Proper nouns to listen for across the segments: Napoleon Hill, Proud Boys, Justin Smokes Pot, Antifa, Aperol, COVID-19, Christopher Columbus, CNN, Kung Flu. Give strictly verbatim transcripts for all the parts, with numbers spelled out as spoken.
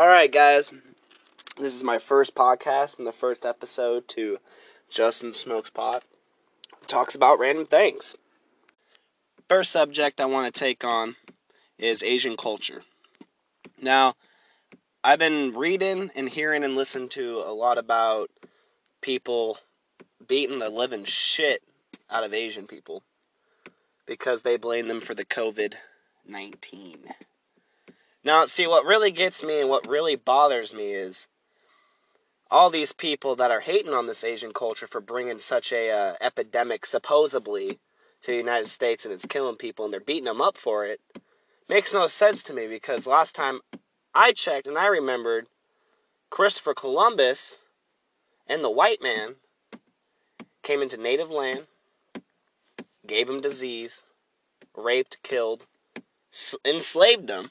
Alright guys, this is my first podcast and the first episode to Justin Smokes Pot. It talks about random things. First subject I want to take on is Asian culture. Now, I've been reading and hearing and listening to a lot about people beating the living shit out of Asian people because they blame them for the covid nineteen. Now, see, what really gets me and what really bothers me is all these people that are hating on this Asian culture for bringing such a uh, epidemic, supposedly, to the United States, and it's killing people, and they're beating them up for it. Makes no sense to me, because last time I checked, and I remembered, Christopher Columbus and the white man came into native land, gave them disease, raped, killed, sl- enslaved them,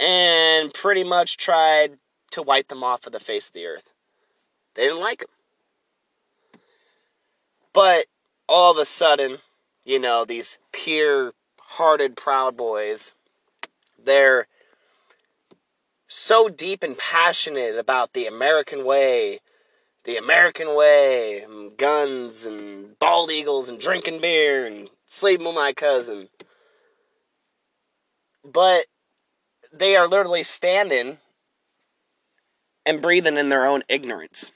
and pretty much tried to wipe them off of the face of the earth. They didn't like them. But all of a sudden, you know, these pure-hearted Proud Boys, they're so deep and passionate about the American way, the American way, and guns and bald eagles and drinking beer and sleeping with my cousin. But they are literally standing and breathing in their own ignorance.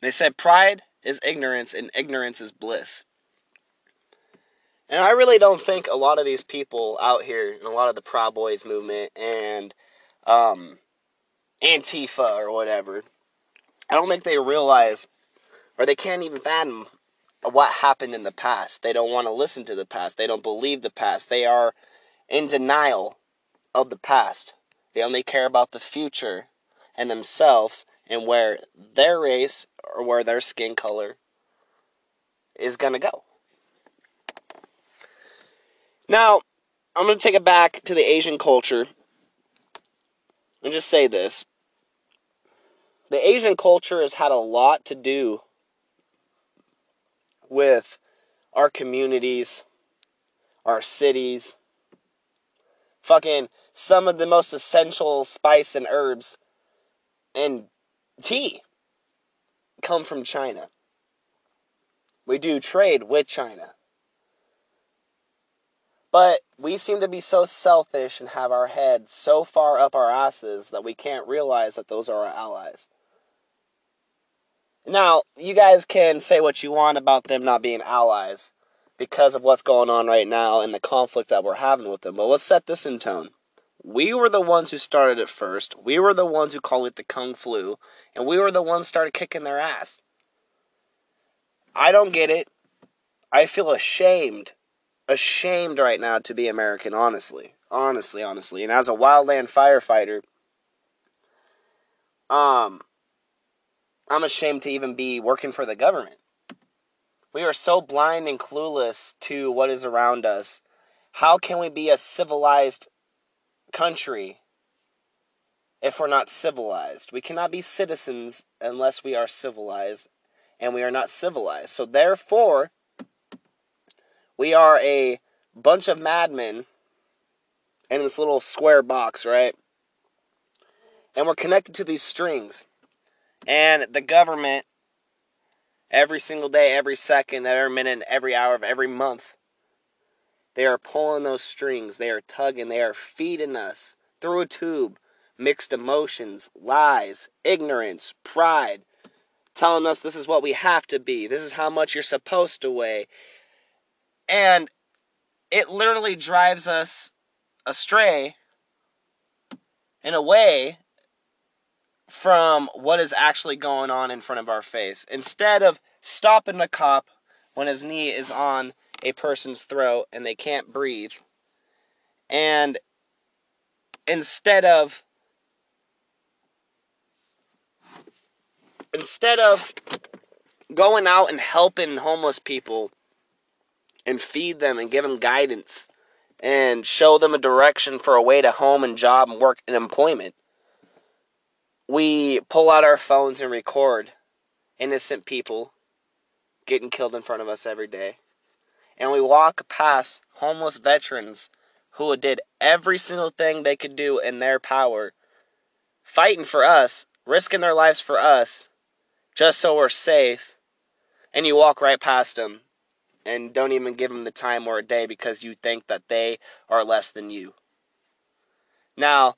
They said pride is ignorance and ignorance is bliss. And I really don't think a lot of these people out here, and a lot of the Proud Boys movement and um, Antifa or whatever, I don't think they realize, or they can't even fathom what happened in the past. They don't want to listen to the past. They don't believe the past. They are in denial of the past. They only care about the future and themselves and where their race or where their skin color is going to go. Now, I'm going to take it back to the Asian culture and just say this. The Asian culture has had a lot to do with our communities, our cities, fucking some of the most essential spice and herbs and tea come from China. We do trade with China. But we seem to be so selfish and have our heads so far up our asses that we can't realize that those are our allies. Now, you guys can say what you want about them not being allies because of what's going on right now and the conflict that we're having with them. But let's set this in tone. We were the ones who started it first. We were the ones who called it the Kung Flu. And we were the ones who started kicking their ass. I don't get it. I feel ashamed. Ashamed right now to be American, honestly. Honestly, honestly. And as a wildland firefighter, um, I'm ashamed to even be working for the government. We are so blind and clueless to what is around us. How can we be a civilized country if we're not civilized? We cannot be citizens unless we are civilized, and we are not civilized. So therefore, we are a bunch of madmen in this little square box, right? And we're connected to these strings. And the government, every single day, every second, every minute, every hour of every month, they are pulling those strings, they are tugging, they are feeding us through a tube, mixed emotions, lies, ignorance, pride, telling us this is what we have to be, this is how much you're supposed to weigh, and it literally drives us astray and away from what is actually going on in front of our face. Instead of stopping the cop when his knee is on a person's throat and they can't breathe, and instead of instead of going out and helping homeless people and feed them and give them guidance and show them a direction for a way to home and job and work and employment, we pull out our phones and record innocent people getting killed in front of us every day. And we walk past homeless veterans who did every single thing they could do in their power, fighting for us, risking their lives for us, just so we're safe, and you walk right past them and don't even give them the time or a day because you think that they are less than you. Now,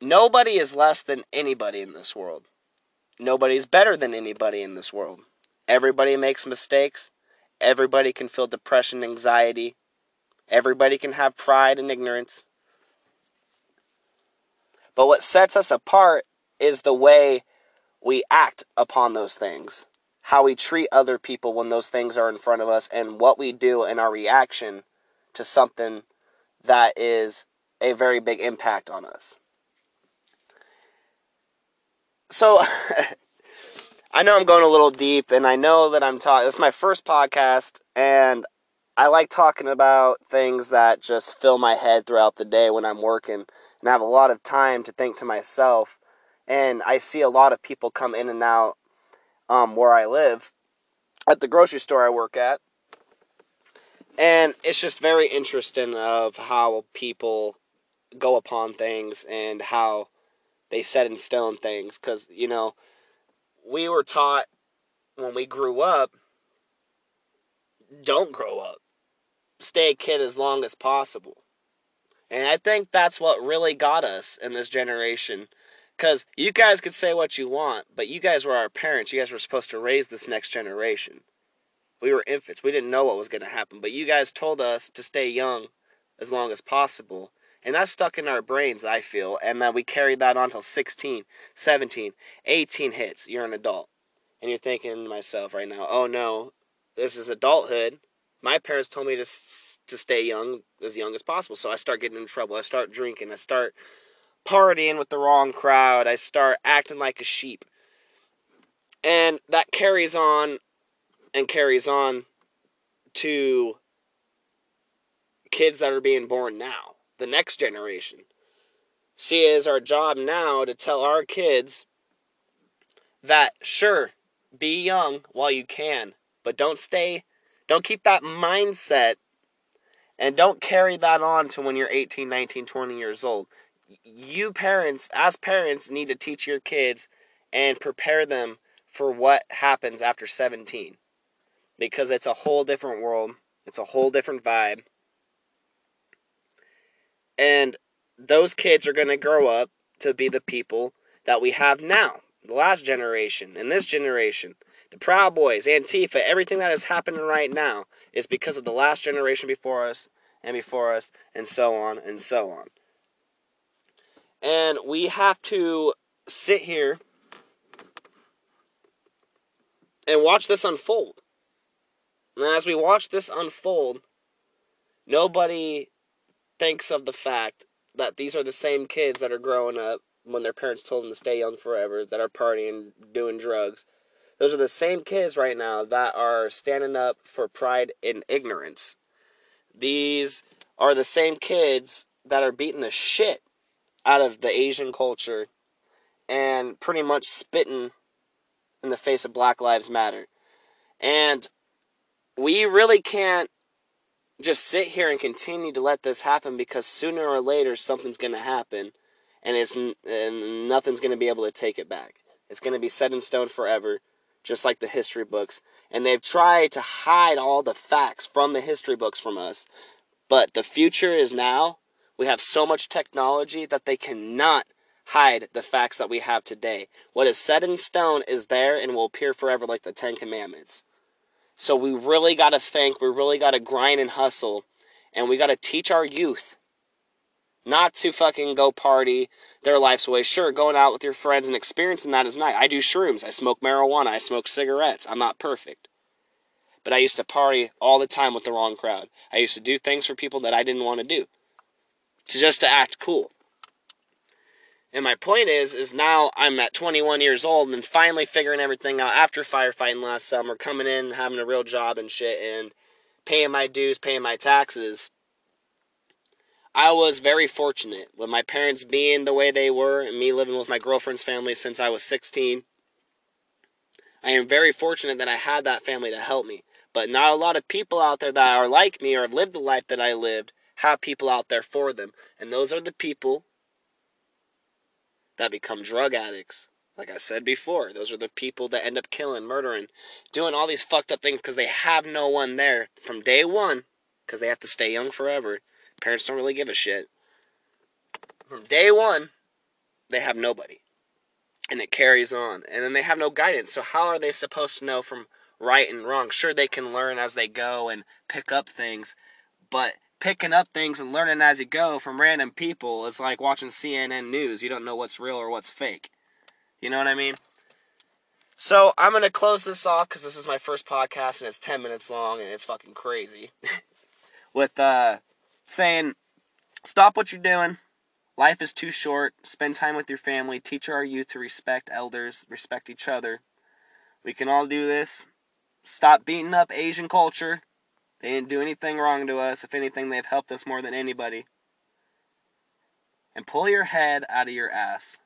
nobody is less than anybody in this world. Nobody is better than anybody in this world. Everybody makes mistakes. Everybody can feel depression, anxiety. Everybody can have pride and ignorance. But what sets us apart is the way we act upon those things, how we treat other people when those things are in front of us, and what we do in our reaction to something that is a very big impact on us. So, I know I'm going a little deep, and I know that I'm talking, this is my first podcast, and I like talking about things that just fill my head throughout the day when I'm working, and I have a lot of time to think to myself, and I see a lot of people come in and out um, where I live, at the grocery store I work at, and it's just very interesting of how people go upon things and how they set in stone things. Because, you know, we were taught when we grew up, don't grow up. Stay a kid as long as possible. And I think that's what really got us in this generation. Because you guys could say what you want, but you guys were our parents. You guys were supposed to raise this next generation. We were infants. We didn't know what was going to happen. But you guys told us to stay young as long as possible. And that's stuck in our brains, I feel. And then we carried that on till sixteen, seventeen, eighteen hits. You're an adult. And you're thinking to myself right now, oh no, this is adulthood. My parents told me to to stay young, as young as possible. So I start getting in trouble. I start drinking. I start partying with the wrong crowd. I start acting like a sheep. And that carries on and carries on to kids that are being born now, the next generation. See, it is our job now to tell our kids that, sure, be young while you can, but don't stay, don't keep that mindset, and don't carry that on to when you're eighteen, nineteen, twenty years old. You parents, as parents, need to teach your kids and prepare them for what happens after seventeen. Because it's a whole different world. It's a whole different vibe. And those kids are going to grow up to be the people that we have now. The last generation and this generation. The Proud Boys, Antifa, everything that is happening right now is because of the last generation before us and before us and so on and so on. And we have to sit here and watch this unfold. And as we watch this unfold, nobody thinks of the fact that these are the same kids that are growing up when their parents told them to stay young forever, that are partying, doing drugs. Those are the same kids right now that are standing up for pride and ignorance. These are the same kids that are beating the shit out of the Asian culture and pretty much spitting in the face of Black Lives Matter. And we really can't just sit here and continue to let this happen, because sooner or later something's going to happen and it's and nothing's going to be able to take it back. It's going to be set in stone forever, just like the history books. And they've tried to hide all the facts from the history books from us. But the future is now. We have so much technology that they cannot hide the facts that we have today. What is set in stone is there and will appear forever, like the Ten Commandments. So we really got to think, we really got to grind and hustle, and we got to teach our youth not to fucking go party their lives away. Sure, going out with your friends and experiencing that is nice. I do shrooms, I smoke marijuana, I smoke cigarettes. I'm not perfect. But I used to party all the time with the wrong crowd. I used to do things for people that I didn't want to do, to just to act cool. And my point is, is now I'm at twenty-one years old and finally figuring everything out after firefighting last summer, coming in and having a real job and shit and paying my dues, paying my taxes. I was very fortunate with my parents being the way they were and me living with my girlfriend's family since I was sixteen. I am very fortunate that I had that family to help me. But not a lot of people out there that are like me or have lived the life that I lived have people out there for them. And those are the people that become drug addicts. Like I said before, those are the people that end up killing, murdering, doing all these fucked up things because they have no one there from day one, because they have to stay young forever. Parents don't really give a shit. From day one, they have nobody. And it carries on. And then they have no guidance. So how are they supposed to know from right and wrong? Sure, they can learn as they go and pick up things, but picking up things and learning as you go from random people is like watching C N N news. You don't know what's real or what's fake. You know what I mean? So I'm going to close this off because this is my first podcast and it's ten minutes long and it's fucking crazy. With uh, saying, stop what you're doing. Life is too short. Spend time with your family. Teach our youth to respect elders. Respect each other. We can all do this. Stop beating up Asian culture. They didn't do anything wrong to us. If anything, they've helped us more than anybody. And pull your head out of your ass.